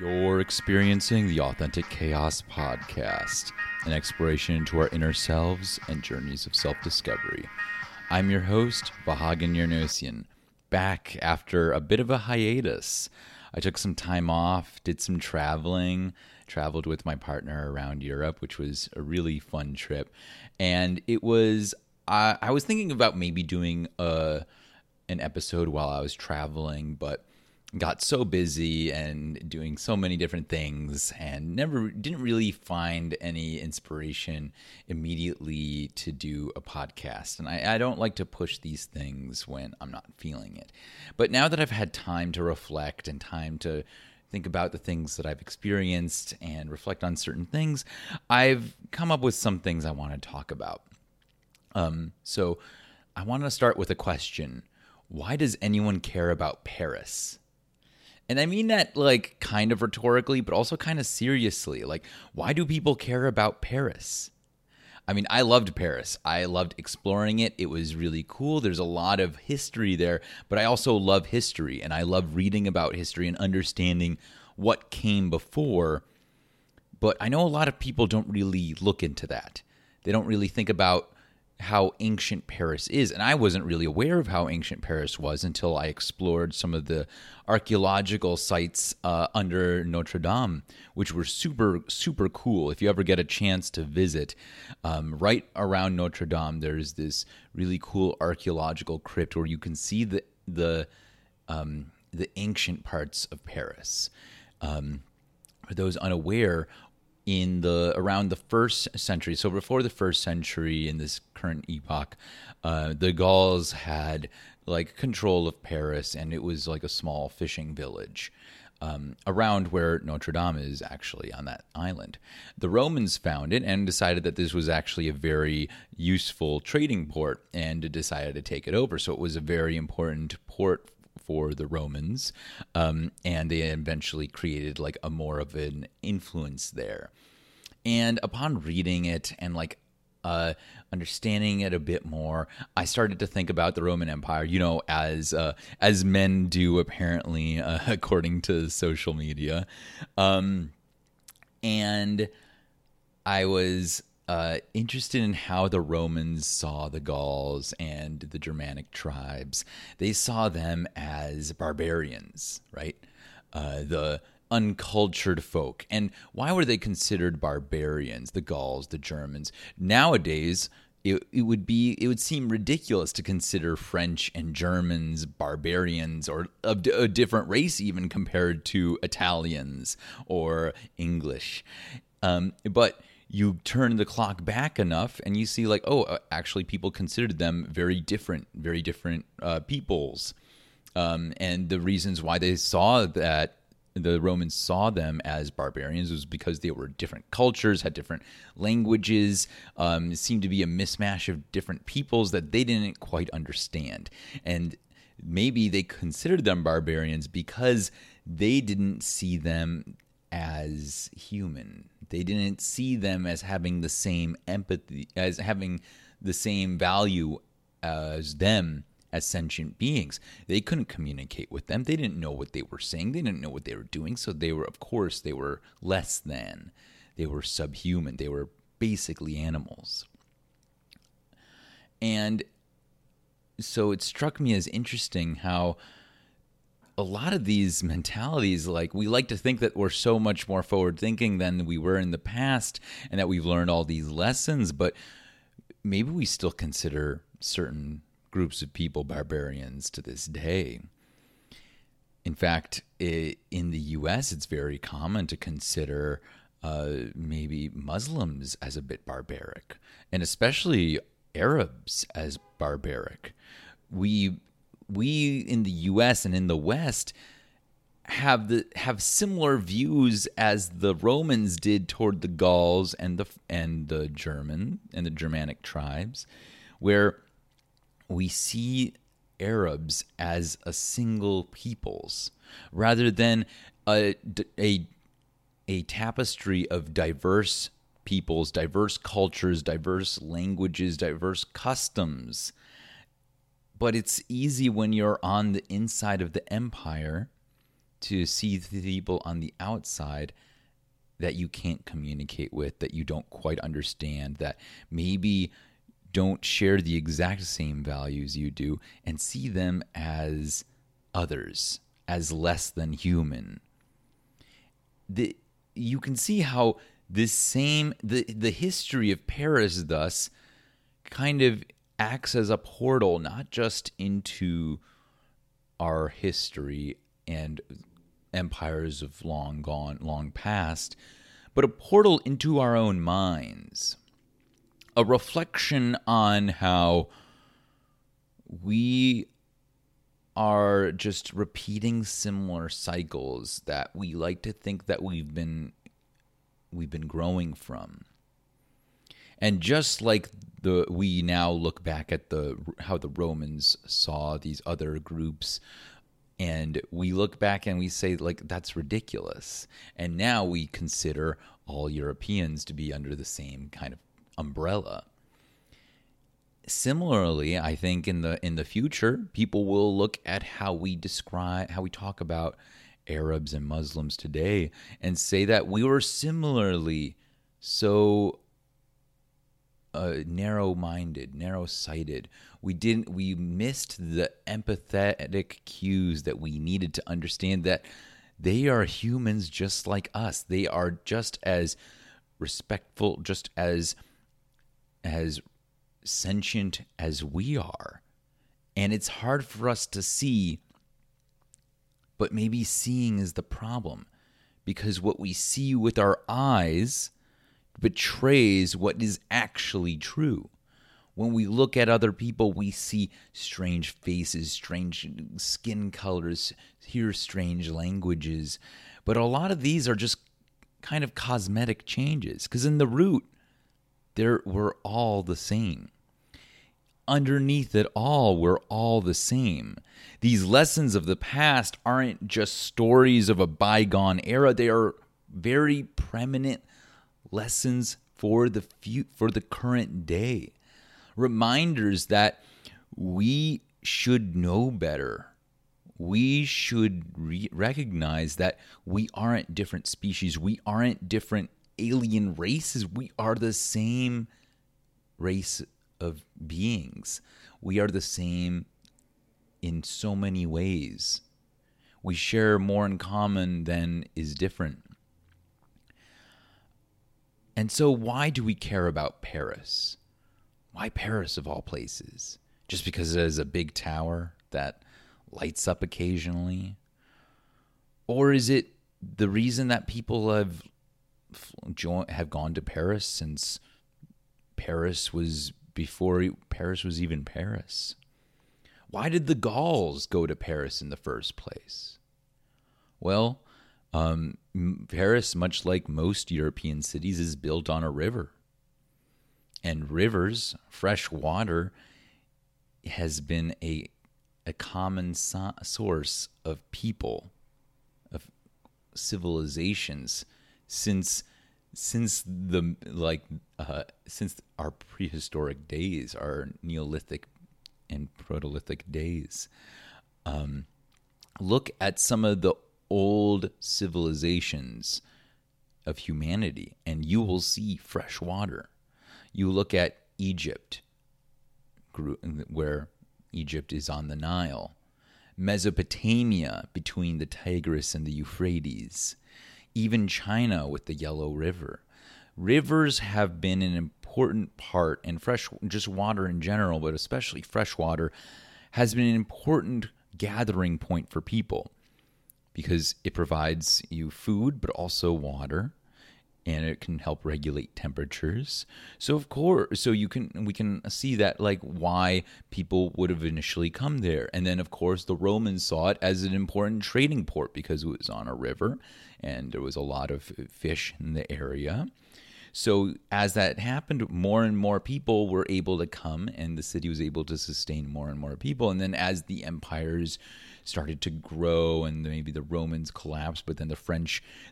You're experiencing the Authentic Chaos Podcast, an exploration into our inner selves and journeys of self-discovery. I'm your host, Bahagen Yernusian, back after a bit of a hiatus. I took some time off, did some traveling, traveled with my partner around Europe, which was a really fun trip. And it was, I was thinking about maybe doing an episode while I was traveling, but got so busy and doing so many different things and didn't really find any inspiration immediately to do a podcast. And I don't like to push these things when I'm not feeling it. But now that I've had time to reflect and time to think about the things that I've experienced and reflect on certain things, I've come up with some things I want to talk about. So I want to start with a question. Why does anyone care about Paris? And I mean that, like, kind of rhetorically, but also kind of seriously. Like, why do people care about Paris? I mean, I loved Paris. I loved exploring it. It was really cool. There's a lot of history there, but I also love history, and I love reading about history and understanding what came before. But I know a lot of people don't really look into that. They don't really think about how ancient Paris is. And I wasn't really aware of how ancient Paris was until I explored some of the archaeological sites under Notre Dame, which were super, super cool. If you ever get a chance to visit, right around Notre Dame, there's this really cool archaeological crypt where you can see the ancient parts of Paris. For those unaware, around the 1st century, so before the 1st century in this current epoch, the Gauls had control of Paris, and it was like a small fishing village around where Notre Dame is, actually on that island. The Romans found it and decided that this was actually a very useful trading port and decided to take it over. So it was a very important port for the Romans, and they eventually created a more of an influence there. And upon reading it and understanding it a bit more, I started to think about the Roman Empire, as men do, apparently, according to social media. And I was interested in how the Romans saw the Gauls and the Germanic tribes. They saw them as barbarians, right? The uncultured folk. And why were they considered barbarians, the Gauls, the Germans? Nowadays, it would seem ridiculous to consider French and Germans barbarians, or a different race even, compared to Italians or English. But you turn the clock back enough and you see actually people considered them very different peoples. And the reasons why they saw that, the Romans saw them as barbarians, was because they were different cultures, had different languages. It seemed to be a mismatch of different peoples that they didn't quite understand. And maybe they considered them barbarians because they didn't see them as human. They didn't see them as having the same empathy, as having the same value as them as sentient beings. They couldn't communicate with them. They didn't know what they were saying. They didn't know what they were doing. So they were less than. They were subhuman. They were basically animals. And so it struck me as interesting how a lot of these mentalities, we like to think that we're so much more forward-thinking than we were in the past, and that we've learned all these lessons, but maybe we still consider certain groups of people barbarians to this day. In fact, in the U.S., it's very common to consider maybe Muslims as a bit barbaric, and especially Arabs as barbaric. We in the U.S. and in the West have similar views as the Romans did toward the Gauls and the German and the Germanic tribes, where we see Arabs as a single peoples rather than a tapestry of diverse peoples, diverse cultures, diverse languages, diverse customs. But it's easy when you're on the inside of the empire to see the people on the outside that you can't communicate with, that you don't quite understand, that maybe don't share the exact same values you do, and see them as others, as less than human. You can see how this same, the history of Paris thus kind of acts as a portal, not just into our history and empires of long gone, long past, but a portal into our own minds. A reflection on how we are just repeating similar cycles that we like to think that we've been growing from. And just like we now look back at how the Romans saw these other groups, and we look back and we say, like, that's ridiculous. And now we consider all Europeans to be under the same kind of umbrella. Similarly, I think in the future, people will look at how we talk about Arabs and Muslims today and say that we were similarly so narrow-minded, narrow-sighted. We missed the empathetic cues that we needed to understand that they are humans just like us. They are just as respectful, just as sentient as we are. And it's hard for us to see, but maybe seeing is the problem, because what we see with our eyes betrays what is actually true. When we look at other people, we see strange faces, strange skin colors, hear strange languages. But a lot of these are just kind of cosmetic changes, because in the root, we're all the same. Underneath it all, we're all the same. These lessons of the past aren't just stories of a bygone era. They are very preeminent lessons for the current day, reminders that we should know better. We should recognize that we aren't different species. We aren't different alien races. We are the same race of beings. We are the same in so many ways. We share more in common than is different. And so why do we care about Paris? Why Paris of all places? Just because it has a big tower that lights up occasionally? Or is it the reason that people have gone to Paris since Paris was before Paris was even Paris? Why did the Gauls go to Paris in the first place? Well, Paris, much like most European cities, is built on a river. And rivers, fresh water, has been a common source of people, of civilizations, since our prehistoric days, our Neolithic and Proteolithic days. Look at some of the old civilizations of humanity, and you will see fresh water. You look at Egypt, where Egypt is on the Nile, Mesopotamia between the Tigris and the Euphrates, even China with the Yellow River. Rivers have been an important part, and just water in general, but especially fresh water, has been an important gathering point for people, because it provides you food, but also water, and it can help regulate temperatures. So of course, we can see that, like, why people would have initially come there. And then of course the Romans saw it as an important trading port because it was on a river and there was a lot of fish in the area. So as that happened, more and more people were able to come, and the city was able to sustain more and more people. And then as the empires started to grow, and maybe the Romans collapsed, but then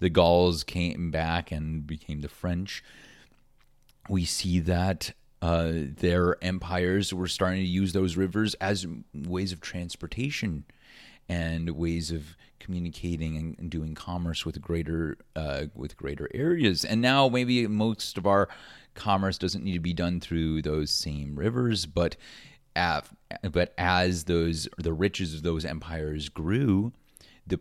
the Gauls came back and became the French, we see that their empires were starting to use those rivers as ways of transportation and ways of communicating and doing commerce with greater areas. And now maybe most of our commerce doesn't need to be done through those same rivers, but as the riches of those empires grew, the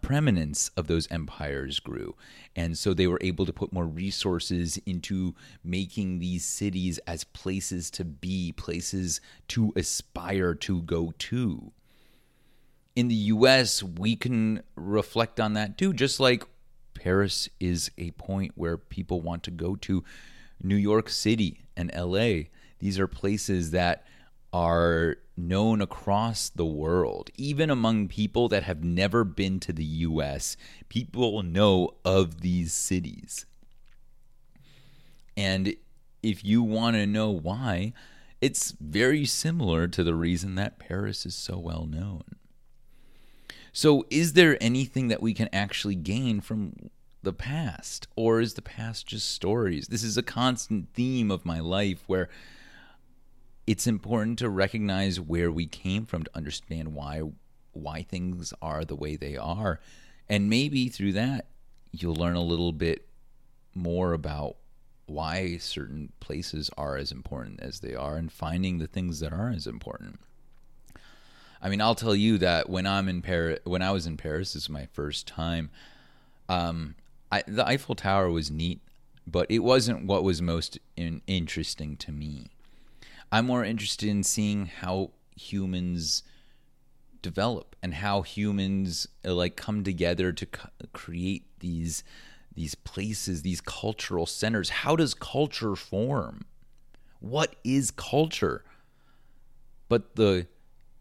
preeminence of those empires grew. And so they were able to put more resources into making these cities as places to be, places to aspire to go to. In the U.S., we can reflect on that too, just like Paris is a point where people want to go to. New York City and L.A., these are places that are known across the world. Even among people that have never been to the U.S., people know of these cities. And if you want to know why, it's very similar to the reason that Paris is so well known. So is there anything that we can actually gain from the past? Or is the past just stories? This is a constant theme of my life where it's important to recognize where we came from, to understand why things are the way they are. And maybe through that, you'll learn a little bit more about why certain places are as important as they are and finding the things that are as important. I mean, I'll tell you that when I was in Paris, this is my first time, the Eiffel Tower was neat, but it wasn't what was most interesting to me. I'm more interested in seeing how humans develop and how humans come together to create these places, these cultural centers. How does culture form? What is culture? But the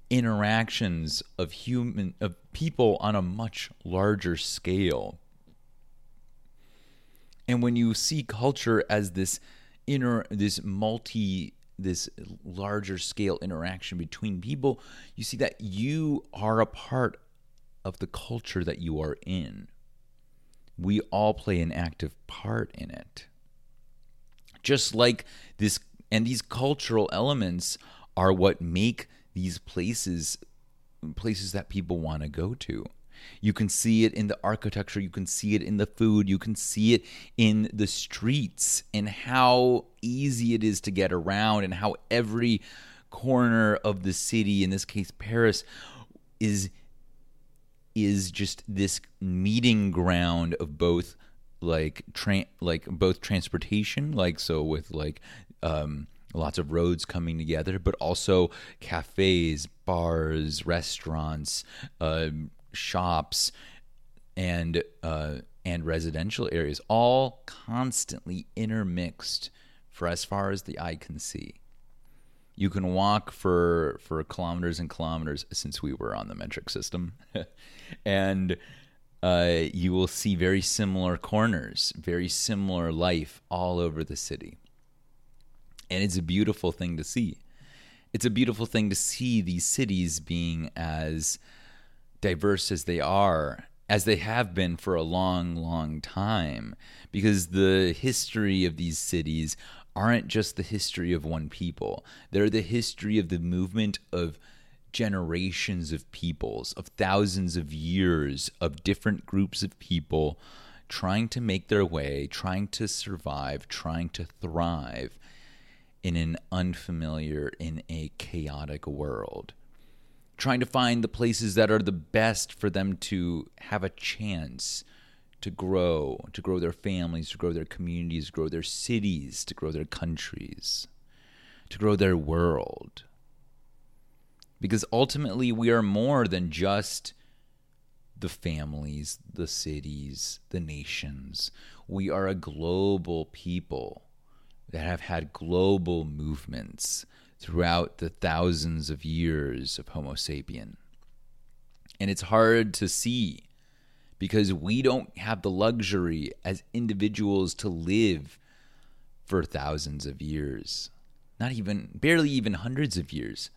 interactions of people on a much larger scale. And when you see culture as this larger scale interaction between people, you see that you are a part of the culture that you are in. We all play an active part in it. Just like this, and these cultural elements are what make these places that people want to go to. You can see it in the architecture, you can see it in the food, you can see it in the streets and how easy it is to get around and how every corner of the city, in this case Paris, is just this meeting ground of both both transportation, lots of roads coming together, but also cafes, bars, restaurants, shops, and residential areas, all constantly intermixed for as far as the eye can see. You can walk for kilometers and kilometers, since we were on the metric system, and you will see very similar corners, very similar life all over the city. And it's a beautiful thing to see. It's a beautiful thing to see these cities being as diverse as they are, as they have been for a long, long time, because the history of these cities aren't just the history of one people. They're the history of the movement of generations of peoples, of thousands of years of different groups of people trying to make their way, trying to survive, trying to thrive in an unfamiliar, in a chaotic world. Trying to find the places that are the best for them to have a chance to grow their families, to grow their communities, to grow their cities, to grow their countries, to grow their world. Because ultimately we are more than just the families, the cities, the nations. We are a global people that have had global movements throughout the thousands of years of Homo sapien. And it's hard to see because we don't have the luxury as individuals to live for thousands of years, barely even hundreds of years.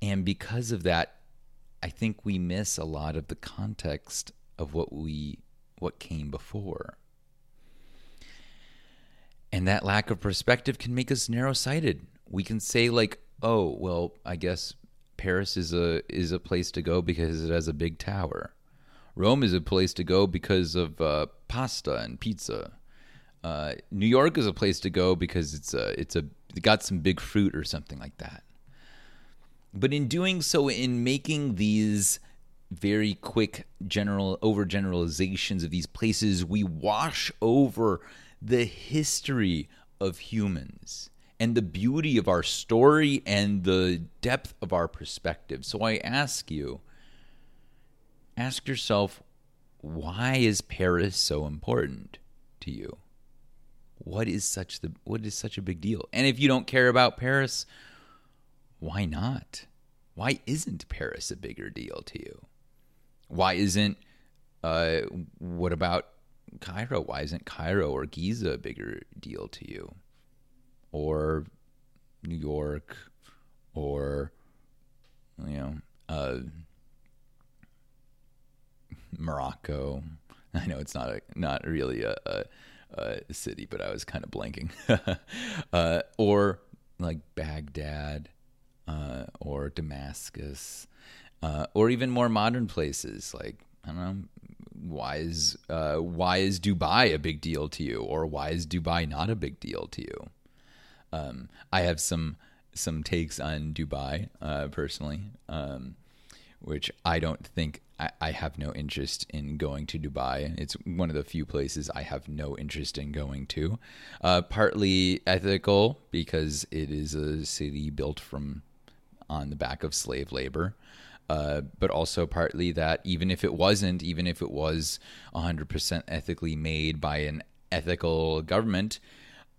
And because of that, I think we miss a lot of the context of what came before. And that lack of perspective can make us narrow-sighted. We can say, oh, well, I guess Paris is a place to go because it has a big tower. Rome is a place to go because of pasta and pizza. New York is a place to go because it got some big fruit or something like that. But in doing so, in making these very quick general overgeneralizations of these places, we wash over the history of humans and the beauty of our story and the depth of our perspective. So I ask you, ask yourself, why is Paris so important to you? What is such a big deal? And if you don't care about Paris, why not? Why isn't Paris a bigger deal to you? Why isn't, what about Cairo? Why isn't Cairo or Giza a bigger deal to you? Or New York, or, you know, Morocco. I know it's not really a city, but I was kind of blanking. Or like Baghdad, or Damascus, or even more modern places. Like, I don't know, why is Dubai a big deal to you, or why is Dubai not a big deal to you? I have some takes on Dubai personally, which I don't think I have no interest in going to Dubai. It's one of the few places I have no interest in going to. Partly ethical, because it is a city built from on the back of slave labor, but also partly that even if it was 100% ethically made by an ethical government,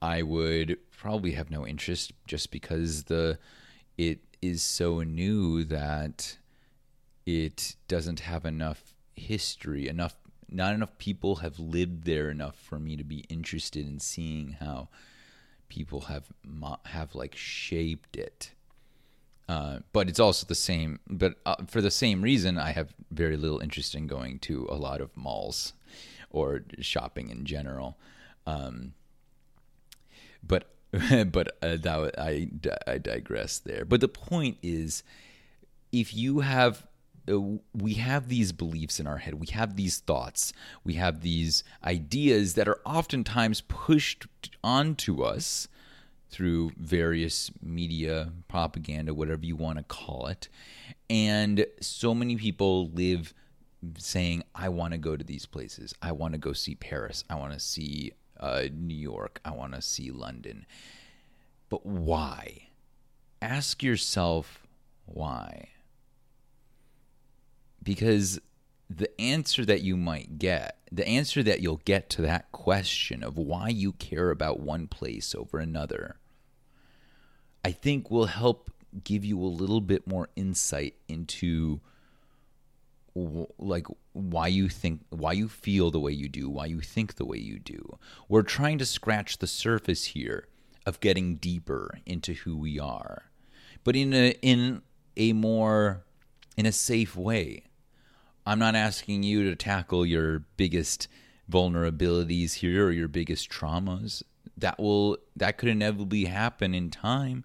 I would probably have no interest, just because it is so new that it doesn't have enough history, not enough people have lived there enough for me to be interested in seeing how people have like shaped it. But it's also the same, but for the same reason, I have very little interest in going to a lot of malls or shopping in general. I digress there. But the point is, if you have, we have these beliefs in our head, we have these thoughts, we have these ideas that are oftentimes pushed onto us through various media, propaganda, whatever you want to call it. And so many people live saying, I want to go to these places. I want to go see Paris. I want to see New York. I want to see London. But why? Ask yourself why. Because the answer that you'll get to that question of why you care about one place over another, I think will help give you a little bit more insight into like why you feel the way you do, why you think the way you do. We're trying to scratch the surface here of getting deeper into who we are, but in a safe way. I'm not asking you to tackle your biggest vulnerabilities here or your biggest traumas. That could inevitably happen in time,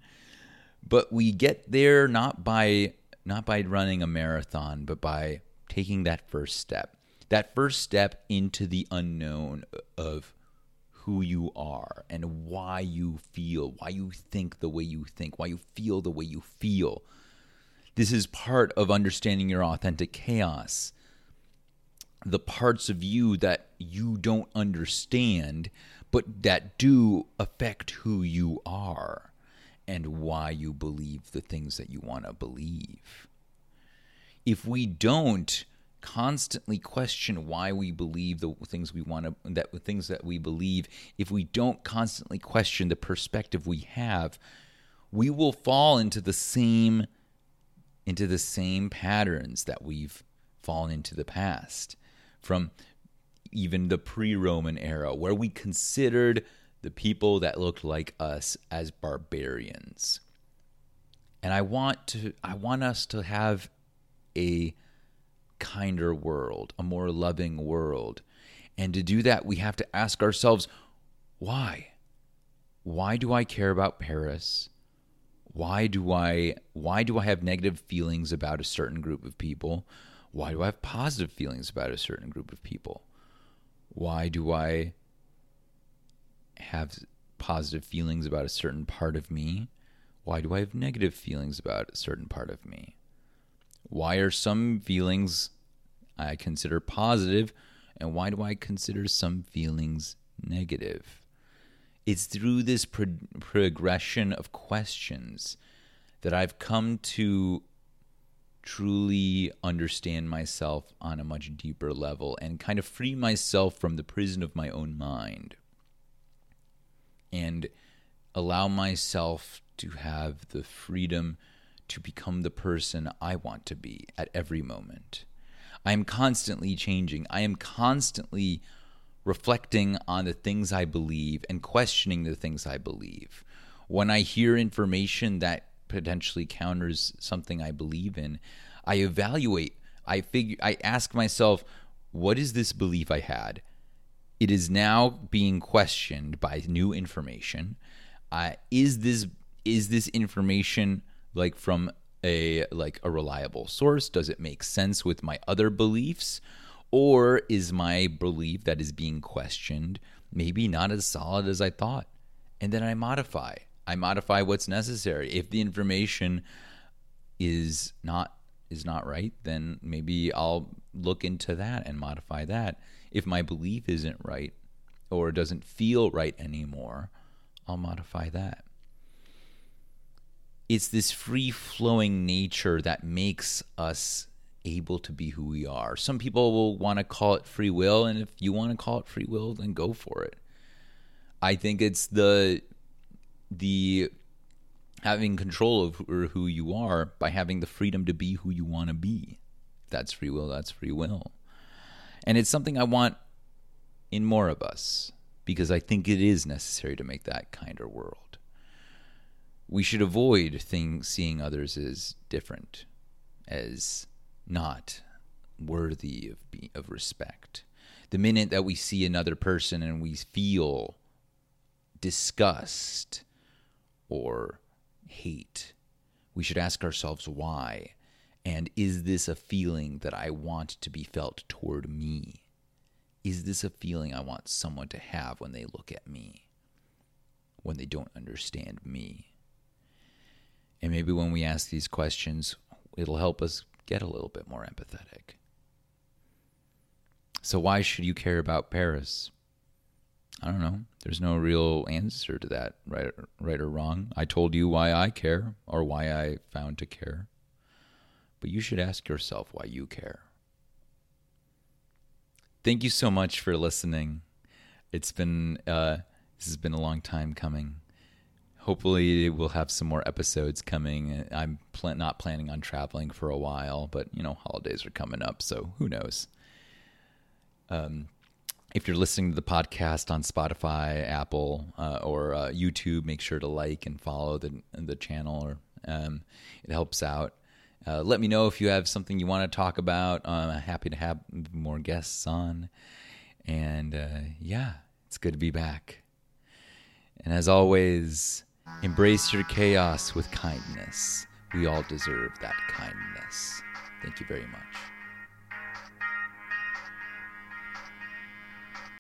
but we get there not by running a marathon, but by taking that first step into the unknown of who you are and why you feel, why you think the way you think, why you feel the way you feel. This is part of understanding your authentic chaos. The parts of you that you don't understand, but that do affect who you are and why you believe the things that you want to believe. If we don't constantly question why we believe the things we want to, that the things that we believe, if we don't constantly question the perspective we have, we will fall into the same patterns that we've fallen into the past, from even the pre-Roman era, where we considered the people that looked like us as barbarians. And I want us to have a kinder world, a more loving world. And to do that, we have to ask ourselves, why? Why do I care about Paris? Why do I have negative feelings about a certain group of people? Why do I have positive feelings about a certain group of people? Why do I have positive feelings about a certain part of me? Why do I have negative feelings about a certain part of me? Why are some feelings I consider positive, and why do I consider some feelings negative? It's through this progression of questions that I've come to truly understand myself on a much deeper level and kind of free myself from the prison of my own mind and allow myself to have the freedom to become the person I want to be at every moment. I am constantly changing. I am constantly reflecting on the things I believe and questioning the things I believe. When I hear information that potentially counters something I believe in, I evaluate. I ask myself, what is this belief I had? It is now being questioned by new information. Is this information like from a reliable source? Does it make sense with my other beliefs? Or is my belief that is being questioned maybe not as solid as I thought? And then I modify. I modify what's necessary. If the information is not right, then maybe I'll look into that and modify that. If my belief isn't right or doesn't feel right anymore, I'll modify that. It's this free-flowing nature that makes us able to be who we are. Some people will want to call it free will, and if you want to call it free will, then go for it. I think it's the having control over who you are by having the freedom to be who you want to be. If that's free will, that's free will. And it's something I want in more of us because I think it is necessary to make that kinder world. We should avoid seeing others as different, as not worthy of respect. The minute that we see another person and we feel disgust or hate, we should ask ourselves why, and is this a feeling that I want to be felt toward me? Is this a feeling I want someone to have when they look at me, when they don't understand me? And maybe when we ask these questions, it'll help us get a little bit more empathetic. So why should you care about Paris? I don't know. There's no real answer to that, right or wrong. I told you why I care or why I found to care. But you should ask yourself why you care. Thank you so much for listening. It's been this has been a long time coming. Hopefully we'll have some more episodes coming. I'm not planning on traveling for a while, but holidays are coming up, so who knows? If you're listening to the podcast on Spotify, Apple, or YouTube, make sure to like and follow the channel. It helps out. Let me know if you have something you want to talk about. I'm happy to have more guests on. And it's good to be back. And as always, embrace your chaos with kindness. We all deserve that kindness. Thank you very much.